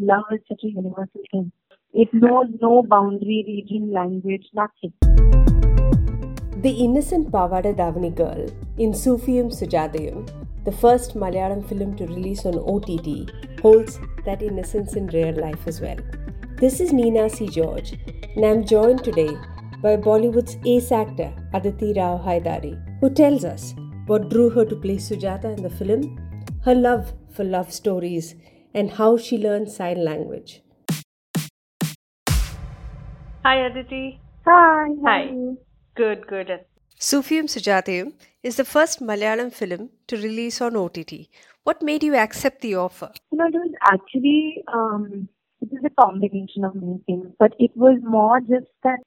Love is such a universal thing. It knows no boundary, region, language, nothing. The innocent Pavada Davani girl in Sufiyum Sujatayum, the first Malayalam film to release on OTT, holds that innocence in real life as well. This is Nina C. George, and I'm joined today by Bollywood's ace actor Aditi Rao Haidari, who tells us what drew her to play Sujata in the film, her love for love stories, and how she learned sign language. Hi Aditi. Hi. Good. Sufiyum Sujatayum is the first Malayalam film to release on OTT. What made you accept the offer? It was actually it was a combination of many things, but it was more just that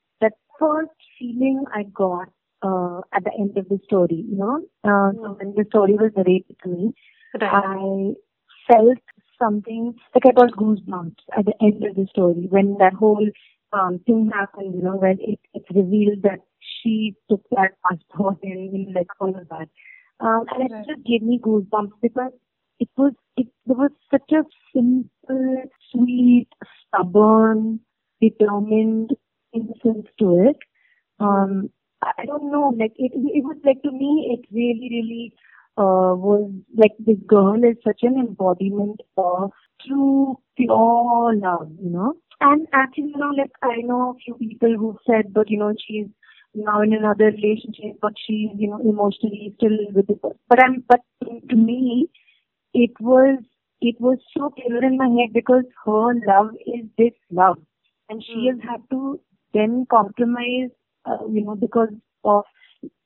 first feeling I got at the end of the story. So when the story was narrated to me, right, I felt something like I got goosebumps at the end of the story when that whole thing happened, when it revealed that she took that passport and like all of that. And it just gave me goosebumps because there was such a simple, sweet, stubborn, determined innocence to it. I don't know, it was like, to me, it really, really was like this girl is such an embodiment of true, pure love, And actually, I know a few people who said, but, she's now in another relationship, but she's, emotionally still with the person. But to me, it was so clear in my head because her love is this love. And she has had to then compromise, because of,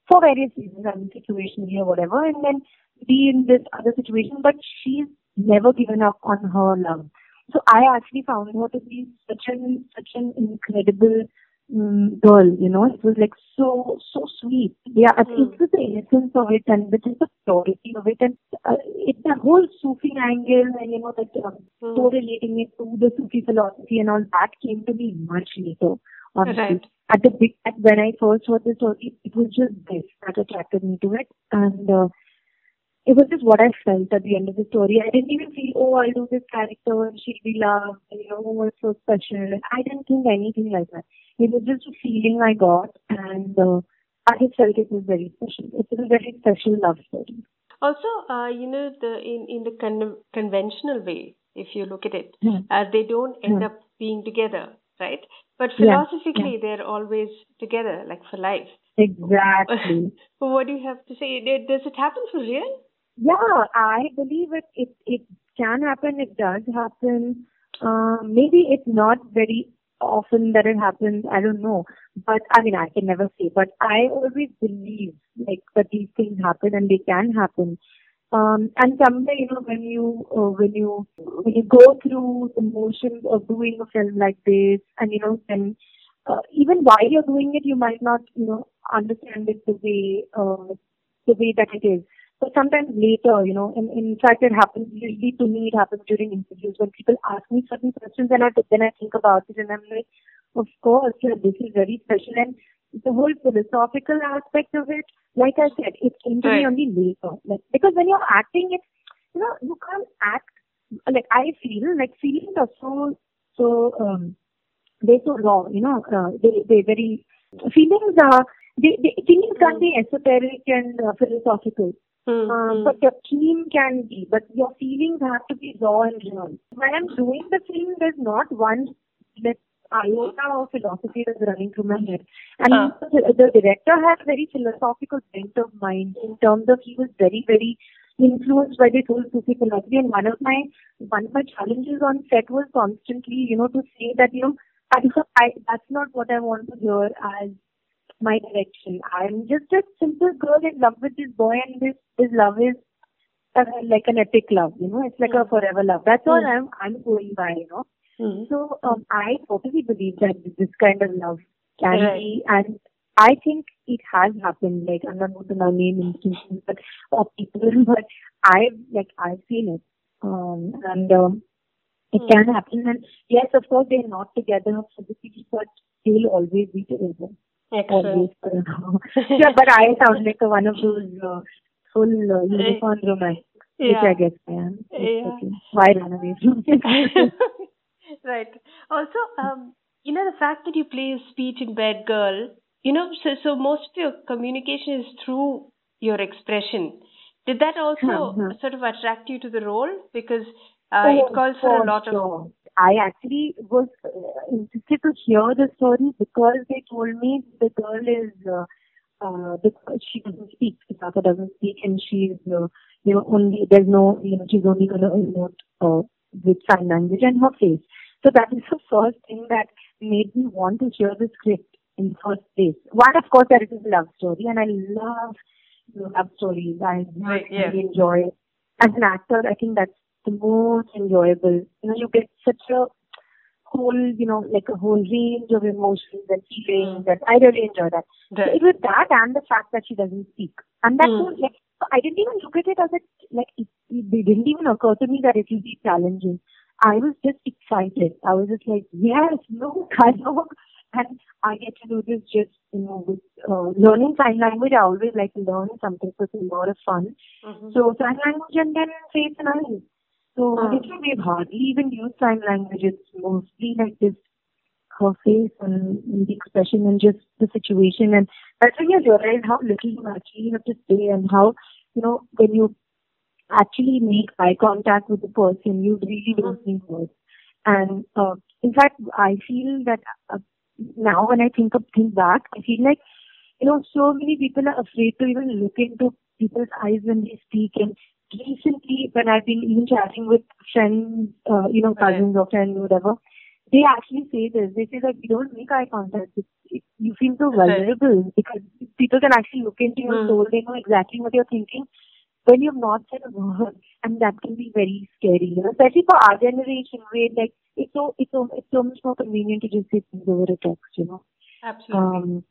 for various reasons, situationally or whatever, and then be in this other situation. But she's never given up on her love. So I actually found her to be such an incredible girl, It was like so sweet. Yeah, I think it was the innocence of it and the authority of it, and it's the whole Sufi angle and correlating it to the Sufi philosophy and all that came to me much later. Right. When I first heard the story, it was just this that attracted me to it, and it was just what I felt at the end of the story. I didn't even feel, I'll do this character and she'll be loved, it's so special. I didn't think anything like that. It was just a feeling I got, and I felt it was very special. It was a very special love story. Also, in the conventional way, if you look at it, they don't end up being together, right? But philosophically, they're always together, like for life. Exactly. What do you have to say? Does it happen for real? Yeah, I believe it can happen. It does happen. Maybe it's not very often that it happens. I don't know. But I can never say. But I always believe that these things happen and they can happen. And somewhere, when you go through the motions of doing a film like this, and even while you're doing it, you might not, understand it the way that it is. But sometimes later, in fact, it happens. Usually, to me, it happens during interviews when people ask me certain questions, and then I think about it, and I'm like, of course, this is very special. And the whole philosophical aspect of it, like I said, it came to me only later. Because when you're acting, it's, you can't act. I feel like feelings are so they're so raw, They very feelings are. Feelings can be esoteric and philosophical, but your theme can be. But your feelings have to be raw and real. When I'm doing the film, there's not one iota of philosophy that's running through my head. And the director had a very philosophical bent of mind in terms of he was very, very influenced by this whole Sufi philosophy. And one of my challenges on set was constantly, to say that, that's not what I want to hear as my direction. I'm just a simple girl in love with this boy, and this love is like an epic love, It's like a forever love. That's all I'm going by, So I totally believe that this kind of love can be, and I think it has happened. I'm not going to name institutions or people, but I've seen it, it can happen. And yes, of course, they're not together physically, but they'll always be together. Excellent. Yeah, but I sound like one of those full unicorn romance, which I guess I am. Why run away from it? right. Also, the fact that you play a speech in bed, girl, so most of your communication is through your expression. Did that also sort of attract you to the role? Because it calls for a lot of... I actually was interested to hear the story because they told me the girl is... she doesn't speak. Sujata doesn't speak, and she's she's only going to emote with sign language and her face. So that is the first thing that made me want to hear the script in the first place. One, of course, that it is a love story, and I love love stories. I really enjoy it. As an actor, I think that's the most enjoyable. You get such a whole, like a whole range of emotions and feelings, and I really enjoy that. Right. So it was that and the fact that she doesn't speak. And that was, I didn't even look at it as it didn't even occur to me that it will be challenging. I was just excited. I was just like, yes, look, I know. And I get to do this just, with learning sign language. I always like to learn something, so it's a lot of fun. Mm-hmm. So sign language and then face and eyes. So we've hardly even used sign language. It's mostly like just her face and the expression and just the situation. And that's when you realize how little you actually have to say and how, when you actually make eye contact with the person, you really don't think words. And in fact, I feel that now when I think back, I feel like, so many people are afraid to even look into people's eyes when they speak. And recently, when I've been even chatting with friends, cousins or friends, whatever, they actually say this. They say that we don't make eye contact. You feel so vulnerable because people can actually look into your soul. They know exactly what you're thinking when you've not said a word, and that can be very scary. Especially for our generation, where it's so much more convenient to just say things over a text. Absolutely.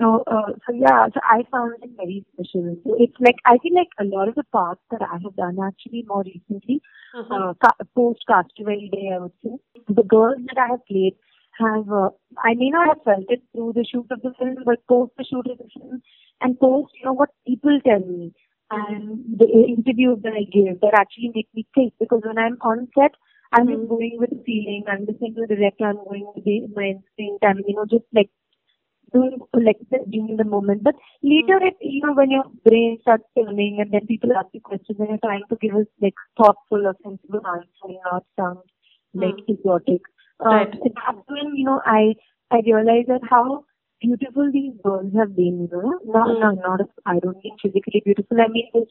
So I found it very special. So it's like, I feel like a lot of the parts that I have done actually more recently, post Castaway Day, I would say, the girls that I have played have, I may not have felt it through the shoot of the film, but post the shoot of the film and post, what people tell me and the interviews that I give that actually make me think, because when I'm on set, I'm just going with the feeling, I'm listening to the director, I'm going with my instinct, I'm, just like, during the moment, but later, when your brain starts turning and then people ask you questions and you're trying to give us thoughtful or sensible answer, not sound exotic. That's when I realized that how beautiful these girls have been. I don't mean physically beautiful. I mean it's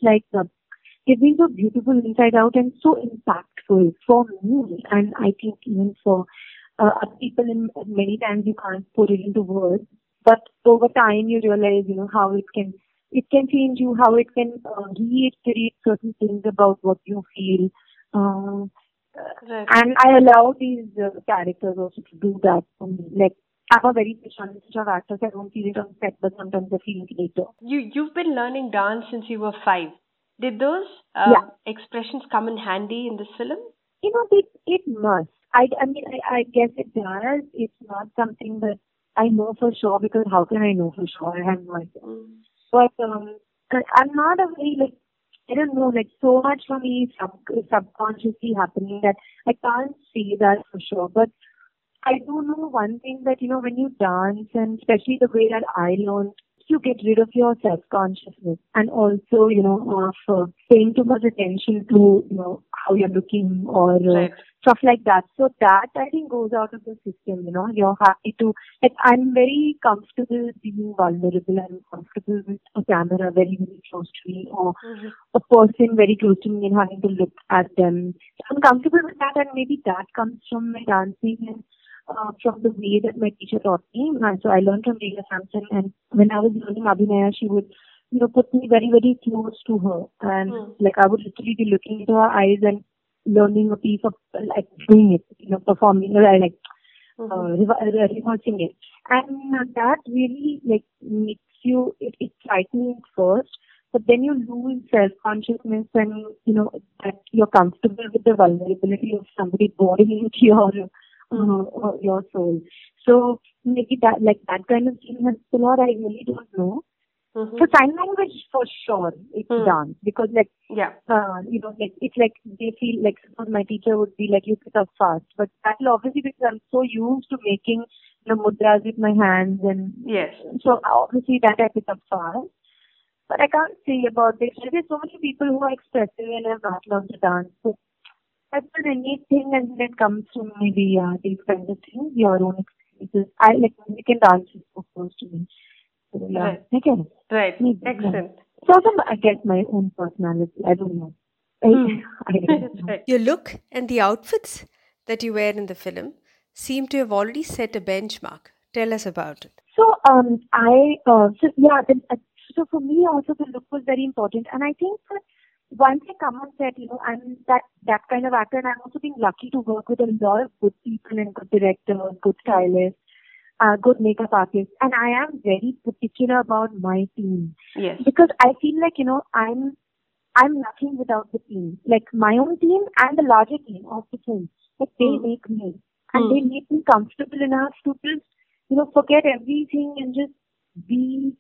they've been so beautiful inside out and so impactful for me, and I think even for other people. And many times you can't put it into words. But over time, you realize, how it can change you, how it can reiterate certain things about what you feel. And I allow these characters also to do that for me. I'm a very special actor, so I don't feel it on set, but sometimes I feel it later. You've been learning dance since you were 5. Did those expressions come in handy in this film? It must. I guess it does. It's not something that I know for sure, because how can I know for sure? I have no idea. But I'm not a very, so much for me subconsciously happening that I can't say that for sure. But I do know one thing that, when you dance, and especially the way that I learned, you get rid of your self-consciousness and also, of paying too much attention to, how you're looking or stuff like that. So that, I think, goes out of the system, You're happy to... I'm very comfortable being vulnerable. I'm comfortable with a camera very, very close to me or a person very close to me and having to look at them. So I'm comfortable with that, and maybe that comes from my dancing and from the way that my teacher taught me. And so I learned from Leela Sampson, and when I was learning Abhinaya, she would, put me very, very close to her. And I would literally be looking into her eyes and learning a piece of, doing it, performing, rehearsing it. And that really, makes you, it's frightening at first, but then you lose self-consciousness and, that you're comfortable with the vulnerability of somebody boring into your soul. So maybe that kind of thing helps a lot. I really don't know. Mm-hmm. So sign language for sure, it's dance, because it's like they feel like my teacher would be like, you pick up fast, but that will obviously, because I'm so used to making the mudras with my hands, and so obviously that I pick up fast. But I can't say about this. There's so many people who are expressive and have not learned to dance. So I've done anything, and then it comes to maybe these kinds of things, your own experiences. I like music and dance, of course, to me. So, Right. Excellent. So also, I guess my own personality. I don't know. I don't know. Your look and the outfits that you wear in the film seem to have already set a benchmark. Tell us about it. So, So for me also the look was very important, and I think that once I come on set, I'm that kind of actor, and I'm also being lucky to work with a lot of good people and good directors, good stylists, good makeup artists, and I am very particular about my team. Yes. Because I feel like, I'm nothing without the team. Like my own team and the larger team of the film. Like they make me. And they make me comfortable enough to just, forget everything and just be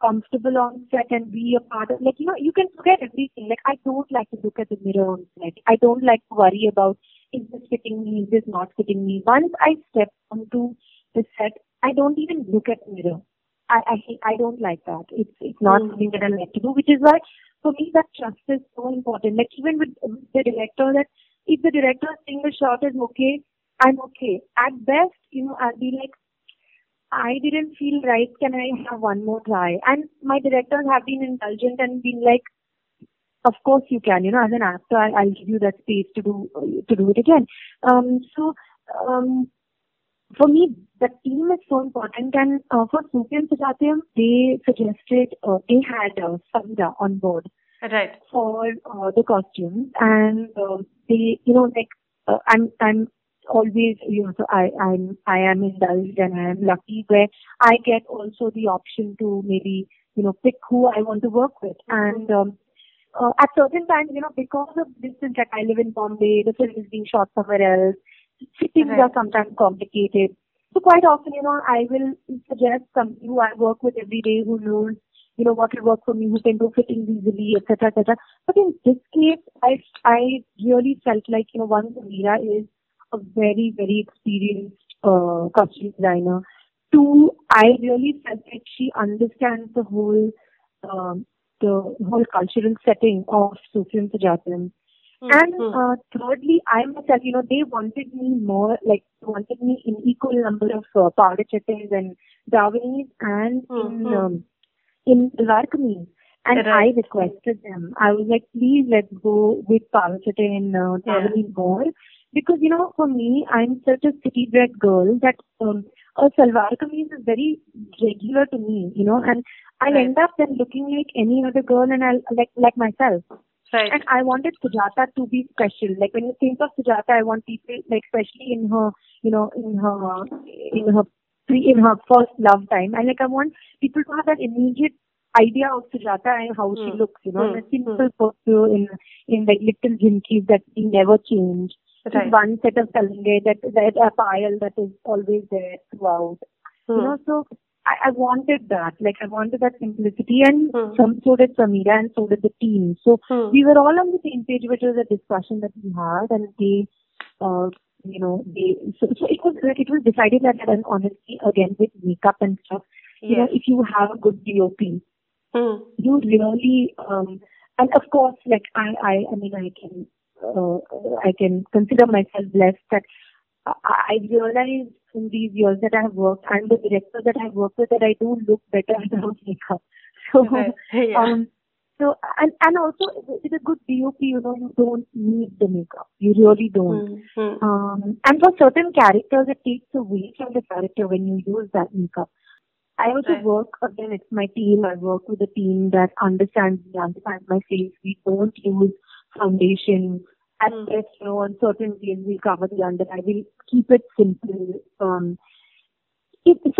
comfortable on set and be a part of, you can forget everything. Like, I don't like to look at the mirror on set. I don't like to worry about, is this fitting me, is this not fitting me. Once I step onto the set, I don't even look at the mirror. I don't like that. It's not something that I like to do, which is why, for me, that trust is so important. Like, even with the director, that if the director's single shot is okay, I'm okay. At best, I'll be like, I didn't feel right, can I have one more try? And my directors have been indulgent and been like, of course you can, as an actor, I'll give you that space to do it again. So, for me, the team is so important, and for Sufiyum Sujatayum, they suggested, they had Sandra on board for the costumes, and they, I'm always, so I am indulged, and I am lucky where I get also the option to maybe, pick who I want to work with. And at certain times, because of distance, like I live in Bombay, the film is being shot somewhere else, fittings are sometimes complicated. So quite often, I will suggest somebody who I work with every day, who knows, what will work for me, who can do fittings easily, etc., etc. But in this case, I really felt like, one Samira is a very, very experienced costume designer. Two, I really felt that she understands the whole cultural setting of Sufiyum Sujatayum. And thirdly, I myself, they wanted me more, in equal number of padachatis and dawanis and in salwar kameez. And I requested them. I was like, please, let's go with padachate and dawani more. Because, for me, I'm such a city-bred girl that a salwar kameez is very regular to me, and I'll end up then looking like any other girl, and I'll like myself. Right. And I wanted Sujata to be special. Like, when you think of Sujata, I want people, like, especially in her, in her first love time. And, I want people to have that immediate idea of Sujata and how she looks, in a simple purple, in like little jhumkis that we never change. Right. One set of salange, that a pile that is always there throughout. So I wanted that. Like, I wanted that simplicity, and so did Samira, and so did the team. So we were all on the same page, which was a discussion that we had, and they, so it was decided that, and honestly, again, with makeup and stuff, if you have a good DOP, you really, and of course, like, I can consider myself blessed that I realized in these years that I have worked, and the director that I have worked with, that I do look better without makeup. So, and also with a good DOP, you don't need the makeup. You really don't. Mm-hmm. And for certain characters, it takes away from the character when you use that makeup. I also work, again, it's my team. I work with a team that understands me, understands my face. We don't use foundation. At best, on certain days we'll cover the under eye. We'll keep it simple. It's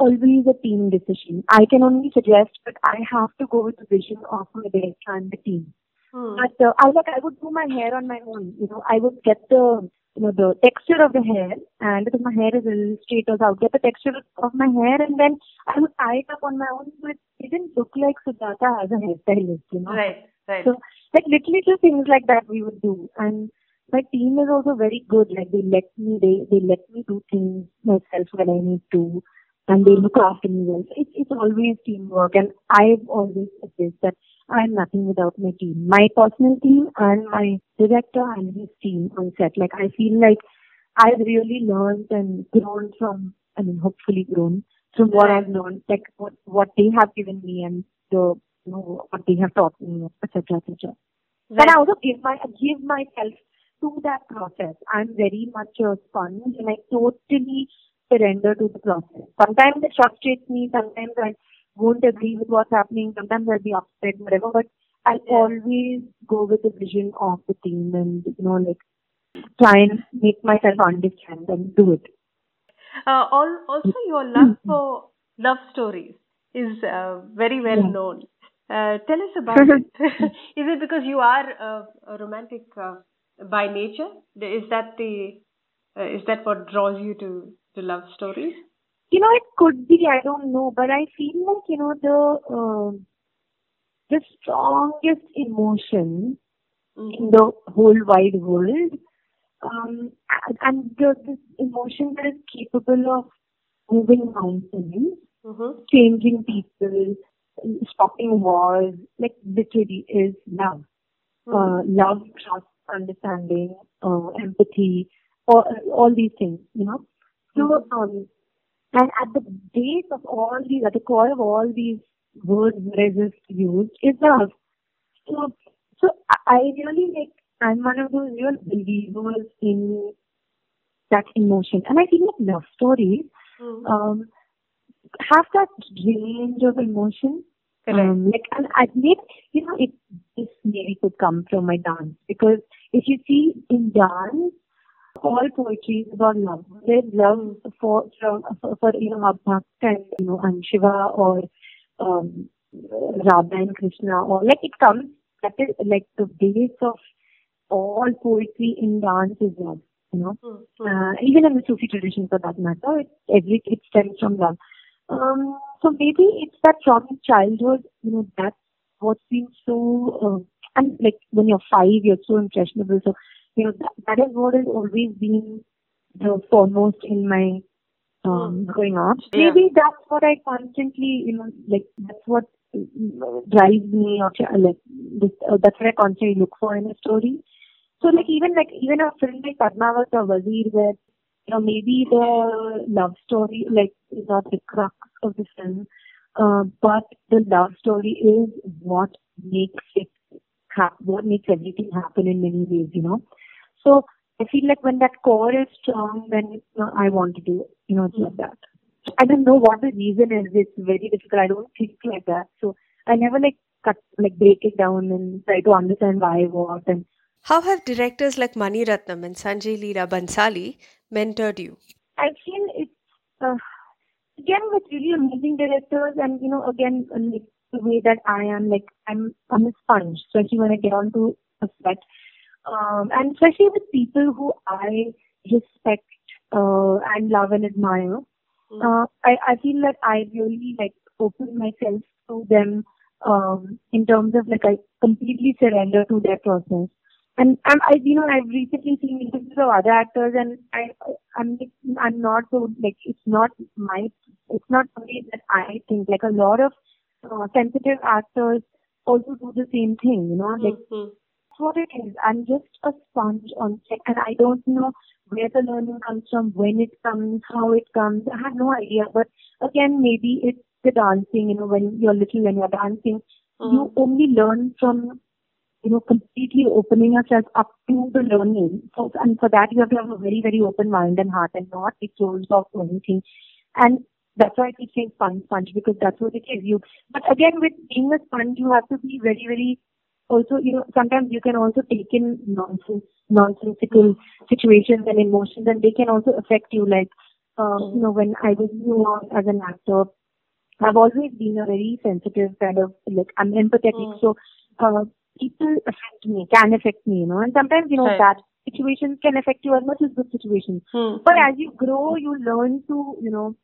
always a team decision. I can only suggest, but I have to go with the vision of my director and the team. But I would do my hair on my own. I would get the the texture of the hair, and because my hair is a little straight, I would get the texture of my hair, and then I would tie it up on my own, so it didn't look like Sujata as a hairstylist, you know. Right, right. So, like, little things like that we would do, and my team is also very good. Like, they let me do things myself when I need to, and they look after me well. So it's always teamwork, and I've always said that I'm nothing without my team. My personal team and my director and his team on set. Like, I feel like I've really learned and grown from what I've learned, like what they have given me and what they have taught me, etc. But I also give myself to that process. I'm very much a sponge and I totally surrender to the process. Sometimes it frustrates me, sometimes I won't agree with what's happening, sometimes I'll be upset, whatever, but I'll always go with the vision of the team and, try and make myself understand and do it. Also, your love for love stories is very well known. Tell us about it. Is it because you are a romantic by nature? Is that what draws you to love stories? It could be, I don't know, but I feel like, the strongest emotion in the whole wide world, and this emotion that is capable of moving mountains, changing people, stopping wars, like literally is love. Love, trust, understanding, empathy, all these things, So, and at the base of all these, at the core of all these words that I used is love. So I really I'm one of those real believers in that emotion. And I think that love stories have that range of emotion. And I think, it this maybe could come from my dance. Because if you see in dance, all poetry is about love. There's love for Abhakt and, Anshiva or Radha and Krishna. Or, it comes, that is, the base of all poetry in dance is love, Even in the Sufi tradition, for that matter, it stems from love. So maybe it's that from childhood, that's what's been so... and, when you're 5, you're so impressionable, so... that is what has always been the foremost in my growing up. Yeah. Maybe that's what I constantly, that's what drives me, that's what I constantly look for in a story. So, even a film like Padmaavat or Wazir, where, maybe the love story, is not the crux of the film, but the love story is what makes everything happen in many ways, So I feel like when that core is strong, then I want to do it, it's like that. I don't know what the reason is. It's very difficult. I don't think like that. So I never break it down and try to understand why what. And how have directors like Mani Ratnam and Sanjay Leela Bhansali mentored you? I feel it's again with really amazing directors, and the way that I am, I'm a sponge, especially when I get onto a set. And especially with people who I respect and love and admire, I feel that I really open myself to them in terms of I completely surrender to their process. And I've recently seen interviews of other actors, and I'm not so it's not something that I think a lot of sensitive actors also do the same thing, What it is. I'm just a sponge on set, and I don't know where the learning comes from, when it comes, how it comes. I have no idea. But again, maybe it's the dancing, when you're dancing, you only learn from, completely opening yourself up to the learning. So, and for that, you have to have a very, very open mind and heart and not be closed off to anything. And that's why I keep saying sponge, because that's what it is. But again, with being a sponge, you have to be very, very... Also, sometimes you can also take in nonsensical situations and emotions, and they can also affect you. When I was new as an actor, I've always been a very sensitive kind of, I'm empathetic. So, people can affect me, and sometimes, that situations can affect you as much as good situations. But as you grow, you learn to, you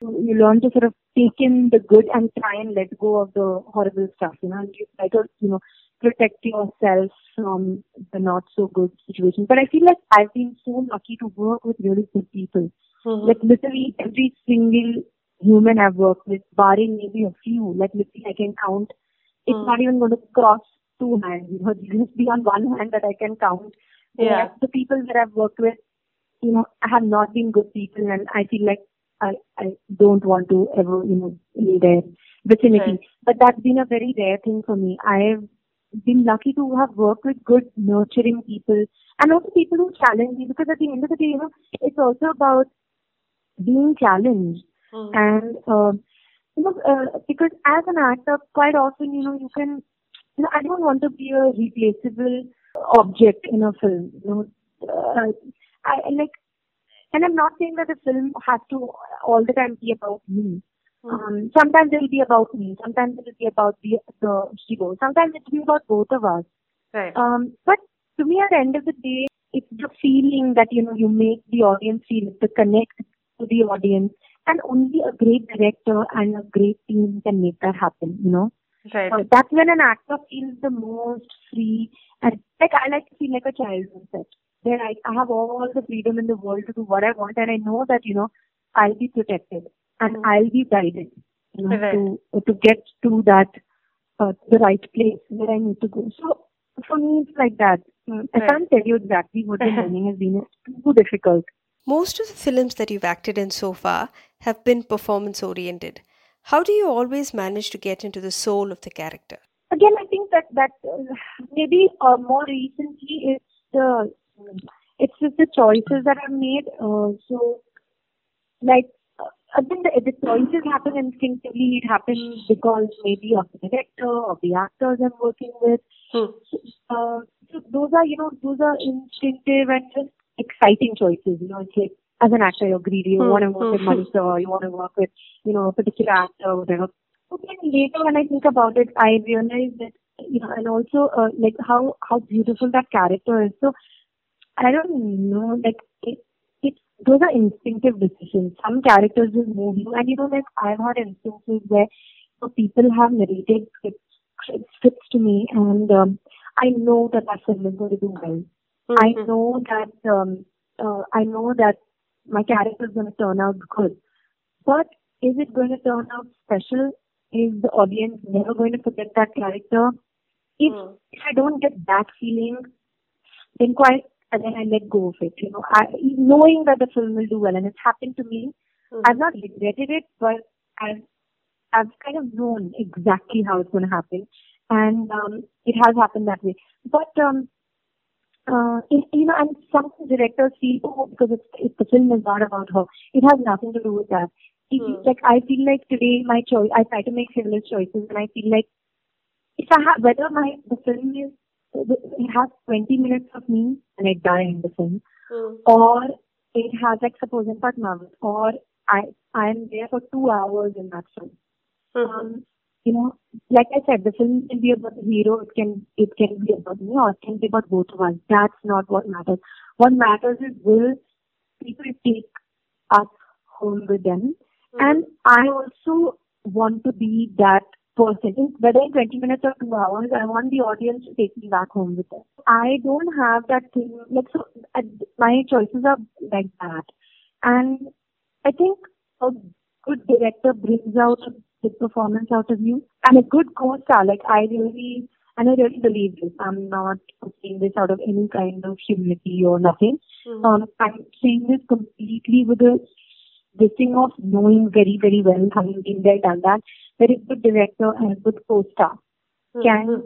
learn to sort of take in the good and try and let go of the horrible stuff, and you try to, protect yourself from the not so good situation. But I feel like I've been so lucky to work with really good people. Like literally every single human I've worked with, barring maybe a few, like literally I can count. It's not even going to cross two hands, it'll just be on one hand that I can count. Yeah. The people that I've worked with, have not been good people, and I feel like I don't want to ever, be their vicinity. Right. But that's been a very rare thing for me. I've been lucky to have worked with good, nurturing people, and also people who challenge me, because at the end of the day, it's also about being challenged. And, because as an actor, quite often, you can, I don't want to be a replaceable object in a film, and I'm not saying that a film has to all the time be about me. Sometimes it'll be about me. Sometimes it'll be about the hero. Sometimes it'll be about both of us. Right. But to me, at the end of the day, it's the feeling that, you make the audience feel, the connect to the audience. And only a great director and a great team can make that happen, Right. That's when an actor feels the most free. And I like to feel like a child on set. Then I have all the freedom in the world to do what I want, and I know that, I'll be protected and I'll be guided, right. to get to that, the right place where I need to go. So for me, it's like that. I can't tell you exactly what the learning has been. It's too difficult. Most of the films that you've acted in so far have been performance-oriented. How do you always manage to get into the soul of the character? Again, I think that maybe more recently it's just the choices that are made. Again, the choices happen instinctively. It happens because maybe of the director or the actors I'm working with. So those are instinctive and just exciting choices. It's like as an actor, you're greedy. You want to work with money, or you want to work with, a particular actor or whatever. But then later when I think about it, I realize that, and also how beautiful that character is. So I don't know, those are instinctive decisions. Some characters just move you, and I've had instances where people have narrated scripts to me, and I know that film is going to do well. I know that my character is going to turn out good, but is it going to turn out special? Is the audience never going to forget that character? If I don't get that feeling, then I let go of it. Knowing that the film will do well, and it's happened to me. I've not regretted it, but I've kind of known exactly how it's going to happen, and it has happened that way. But and some directors feel because it's the film is not about her. It has nothing to do with that. I feel like today my choice, I try to make similar choices, and I feel like if I have, whether the film is, it has 20 minutes of me and I die in the film, or it has, suppose in Padmaavat, or I'm there for 2 hours in that film. Like I said, the film can be about the hero, it can be about me, or it can be about both of us. That's not what matters. What matters is, will people take us home with them? And I also want to be that person. Whether in 20 minutes or 2 hours, I want the audience to take me back home with them. I don't have that thing. My choices are like that. And I think a good director brings out a good performance out of you. And a good co-star, I really believe this. I'm not saying this out of any kind of humility or nothing. I'm saying this completely with the thing of knowing very, very well, having been there, done that, that a good director and a good co-star can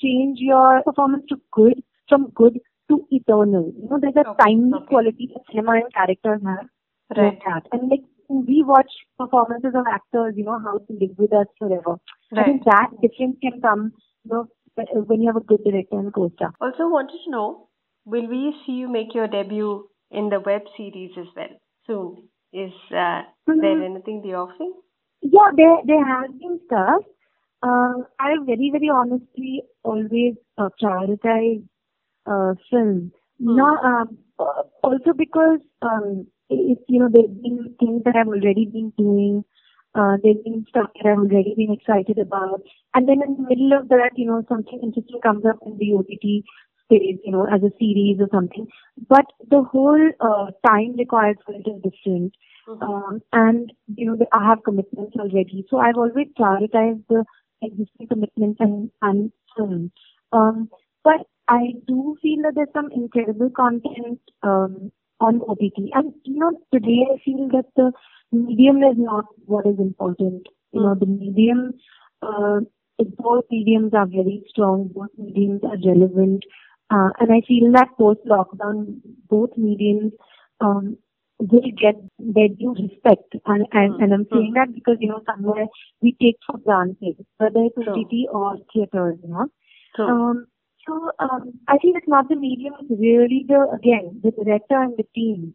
change your performance to good, from good to eternal. There's a timeless quality that cinema and characters have. Right. And we watch performances of actors, how to live with us forever. Right. I think that difference can come when you have a good director and co-star. Also wanted to know, will we see you make your debut in the web series as well soon? Is there anything the offering? Yeah, there has been stuff. I very, very honestly always prioritize film Also because there've been things that I've already been doing. There's been stuff that I've already been excited about. And then in the middle of that, something interesting comes up in the OTT space, as a series or something. But the whole time required for it is different. Mm-hmm. I have commitments already. So I've always prioritized the existing commitments and films. But I do feel that there's some incredible content on OTT. And, today I feel that the medium is not what is important. The medium, both mediums are very strong, both mediums are relevant. And I feel that post-lockdown, both mediums will get their due respect. And I'm saying that because, somewhere we take for granted, whether it's OTT or theatre, So I think it's not the medium, it's really the director and the team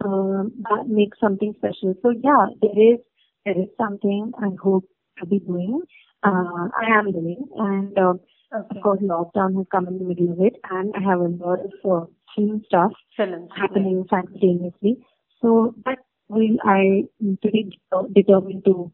that makes something special. So yeah, there is something I hope to be doing. I am doing, and of course lockdown has come in the middle of it, and I have a lot of film stuff happening simultaneously. So that will I'm pretty determined to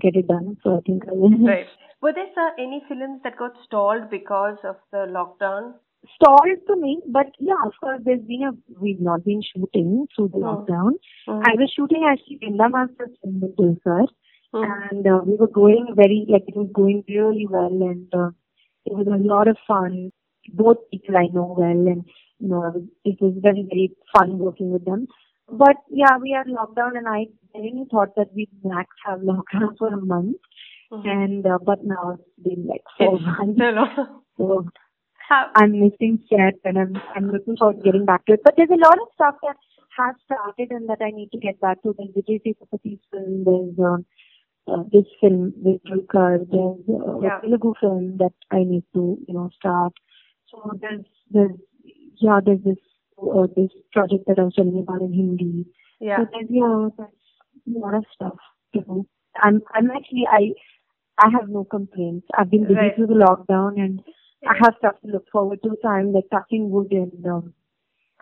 get it done. So I think I will. Right. Were there any films that got stalled because of the lockdown? Stalled to me, but yeah, of course, we've not been shooting through the lockdown. Mm. I was shooting actually Binda Master's film in Tulsar, and we were going it was going really well, and it was a lot of fun. Both people I know well, and it was very, very fun working with them. But yeah, we had lockdown, and I really thought that we'd max have lockdown for a month. Mm-hmm. And but now it's been 4 months, so I'm missing set, and I'm looking forward to getting back to it. But there's a lot of stuff that has started and that I need to get back to. There's Vijay Sethupathi film, there's this film with Dulquer, there's a Telugu film that I need to start. So there's this project that I was telling you about in Hindi. Yeah. So there's a lot of stuff to do. I have no complaints. I've been busy through the lockdown, and I have stuff to look forward to. So I'm touching wood and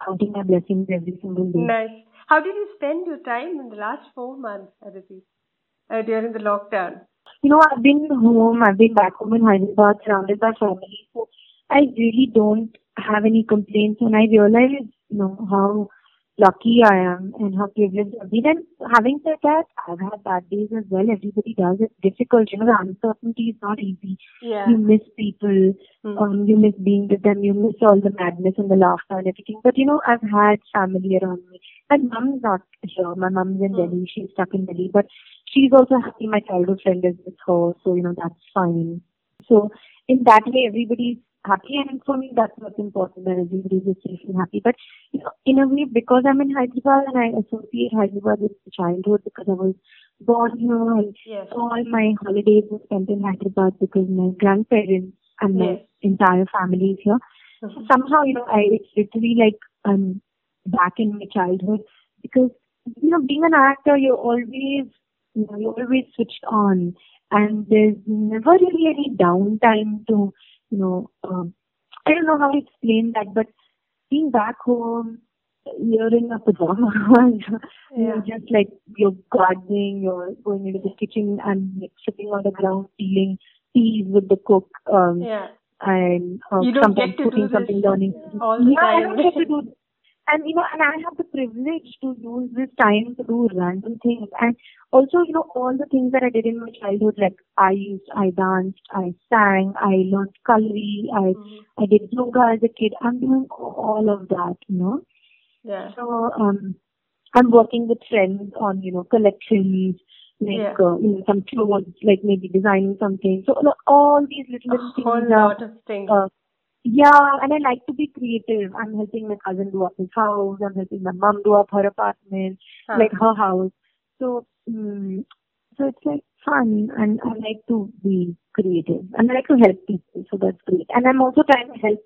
counting my blessings every single day. Nice. How did you spend your time in the last 4 months, Aditi, during the lockdown? I've been home. I've been back home in Hyderabad, surrounded by family. So I really don't have any complaints. And I realized, how lucky I am and how privileged I've been. And having said that, I've had bad days as well. Everybody does. It's difficult. The uncertainty is not easy. Yeah. You miss people. Mm. You miss being with them. You miss all the madness and the laughter and everything. But, I've had family around me. My mum's not here. My mum's in Delhi. She's stuck in Delhi. But she's also happy. My childhood friend is with her. So, that's fine. So, in that way, everybody's happy, and for me that's what's important, that everybody is safe and happy. But in a way, because I'm in Hyderabad and I associate Hyderabad with childhood because I was born here, and all my holidays were spent in Hyderabad because my grandparents and my entire family is here. Mm-hmm. So somehow, it's literally like I'm back in my childhood because, being an actor, you're always switched on, and there's never really any downtime to I don't know how to explain that, but being back home, you're in a pajamas, you're just you're gardening, you're going into the kitchen and sitting on the ground, stealing teas with the cook, and sometimes cooking something, learning. I don't get to do this. And, and I have the privilege to use this time to do random things. And also, all the things that I did in my childhood, I danced, I sang, I learned culinary, I did yoga as a kid. I'm doing all of that, Yeah. So, I'm working with friends on, collections, some clothes, maybe designing something. So, all these little things. A whole lot of things. And I like to be creative. I'm helping my cousin do up his house. I'm helping my mom do up her apartment, her house. So, so it's fun, and I like to be creative, and I like to help people. So that's great. And I'm also trying to help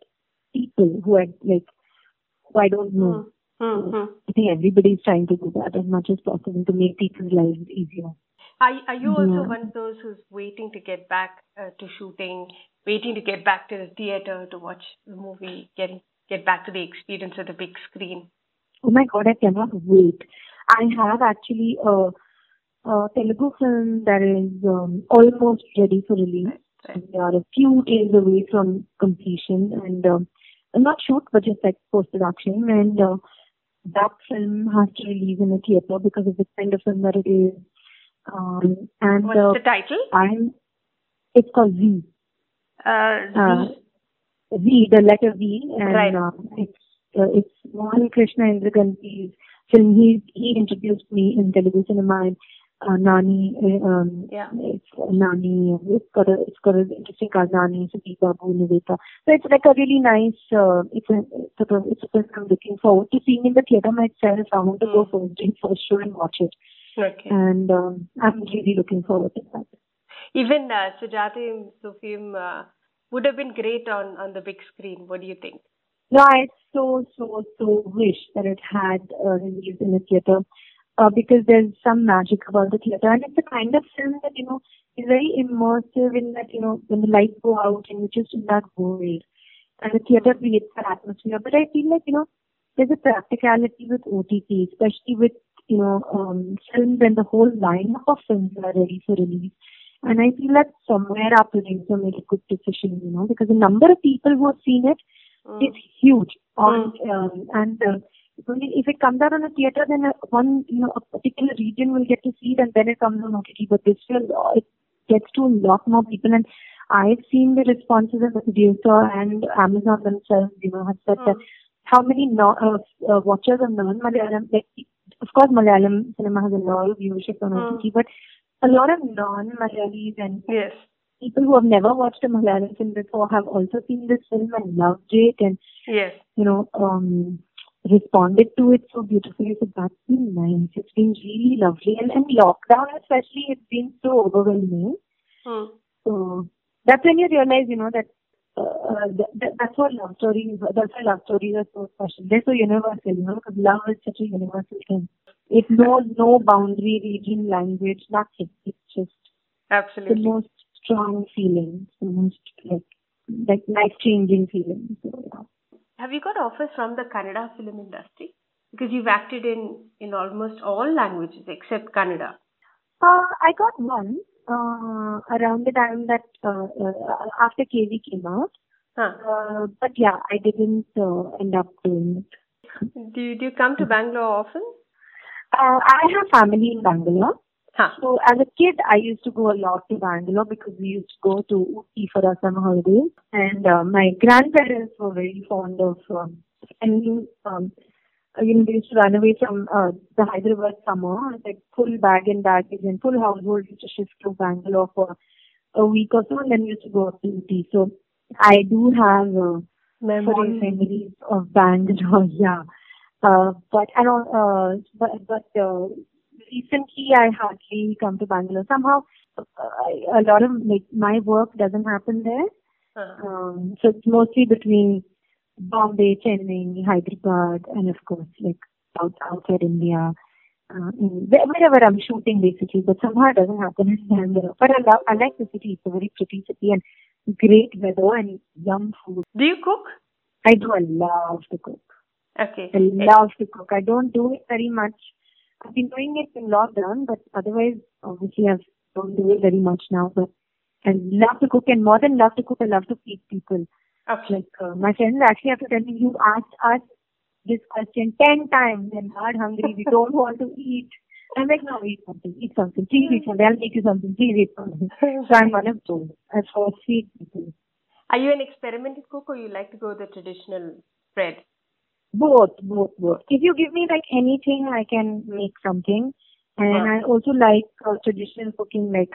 people who I don't know. Mm-hmm. So I think everybody's trying to do that as much as possible to make people's lives easier. Are you also one of those who's waiting to get back to shooting? Waiting to get back to the theater to watch the movie, getting get back to the experience of the big screen? Oh my God, I cannot wait. I have actually a Telugu film that is almost ready for release. Right. We are a few days away from completion and not shoot, but just like post-production. And that film has to release in a theatre because of the kind of film that it is. And what's the title? It's called Z. Z, the letter V. And right. It's Mohan Krishna Indraganti's film. He introduced me in Telugu cinema. And, Nani, it's got an interesting card, Nani, Deepak Bhunevita. So it's like a really nice, it's a film I'm looking forward to seeing in the theatre myself. I want to go for sure and watch it. Okay. And I'm really looking forward to that. Even Sujatayum Sufiyum would have been great on the big screen. What do you think? No, I so wish that it had released in the theatre. Because there's some magic about the theatre, and it's the kind of film that, you know, is very immersive in that, you know, when the lights go out and you're just in that world, and the theatre creates that atmosphere. But I feel like, you know, there's a practicality with OTT, especially with, you know, films and the whole lineup of films are ready for release. And I feel that somewhere our producer made a good decision, you know, because the number of people who have seen it is huge. If it comes out on a theatre, then a particular region will get to see it, and then it comes on OTT. But this film, it gets to a lot more people, and I've seen the responses of the producer and Amazon themselves. You know, have said that how many watchers are non-Malayalam. Like, of course, Malayalam cinema has a lot of viewership on OTT, but a lot of non-Malayalis and people who have never watched a Malayalam film before have also seen this film and loved it, and responded to it so beautifully. So that's been nice. It's been really lovely. And lockdown especially, it's been so overwhelming. So that's when you realize, you know, that that's what love stories. That's why love stories are so special. They're so universal, you know, because love is such a universal thing. It knows no boundary, region, language, nothing. It's just absolutely the most strong feeling, the most like life changing feeling. So yeah. Have you got offers from the Kannada film industry? Because you've acted in almost all languages except Kannada. I got one around the time that after KV came out. But yeah, I didn't end up doing it. Do you come to Bangalore often? I have family in Bangalore. So as a kid, I used to go a lot to Bangalore because we used to go to Uti for our summer holidays. And my grandparents were very fond of spending, you know, they used to run away from the Hyderabad summer. Like full bag and baggage and full household used to shift to Bangalore for a week or so, and then we used to go up to Uti. So I do have memories of Bangalore, But recently, I hardly come to Bangalore. Somehow, a lot of my work doesn't happen there. So it's mostly between Bombay, Chennai, Hyderabad, and of course, like outside India, wherever I'm shooting basically. But somehow it doesn't happen in Bangalore. But I like the city. It's a very pretty city and great weather and yum food. Do you cook? I do. I love to cook. Okay. I love to cook. I don't do it very much. I've been doing it in lockdown, but otherwise, obviously, I don't do it very much now. But I love to cook, and more than love to cook, I love to feed people. Okay. Like, my friends actually have to tell me, you asked us this question 10 times, and are hungry, we don't want to eat. I'm like, no, eat something, please eat something, I'll make you something, please eat something. So I'm one of those. I force feed people. Are you an experimental cook, or you like to go the traditional bread? Both. If you give me like anything, I can make something, and I also like traditional cooking. Like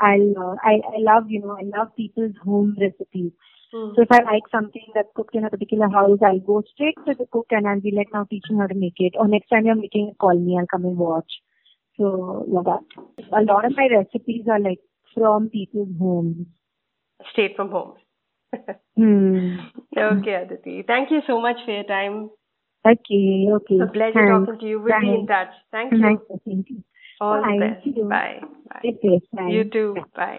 I love, you know, I love people's home recipes. So if I like something that's cooked in a particular house, I'll go straight to the cook and I'll be like, now teach me how to make it. Or next time you're making it, call me. I'll come and watch. So yeah, that. A lot of my recipes are like from people's homes. Straight from home. Okay, Aditi. Thank you so much for your time. Okay. A pleasure talking to you. We'll be in touch. Thank you. Nice talking to you. All the best. Bye. You too. Bye.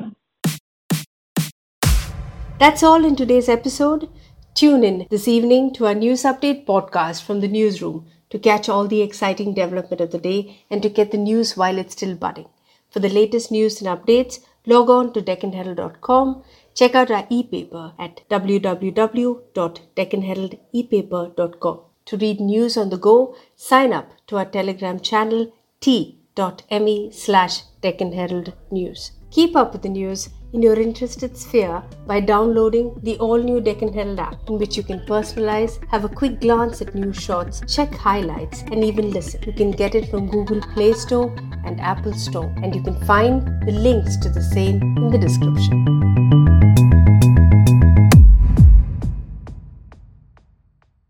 That's all in today's episode. Tune in this evening to our News Update podcast from the newsroom to catch all the exciting development of the day and to get the news while it's still budding. For the latest news and updates, log on to DeccanHerald.com. Check out our e-paper at www.DeccanHeraldEpaper.com. To read news on the go, sign up to our Telegram channel t.me/DeccanHeraldNews. Keep up with the news in your interested sphere by downloading the all-new Deccan Herald app, in which you can personalize, have a quick glance at news shots, check highlights, and even listen. You can get it from Google Play Store and Apple Store, and you can find the links to the same in the description.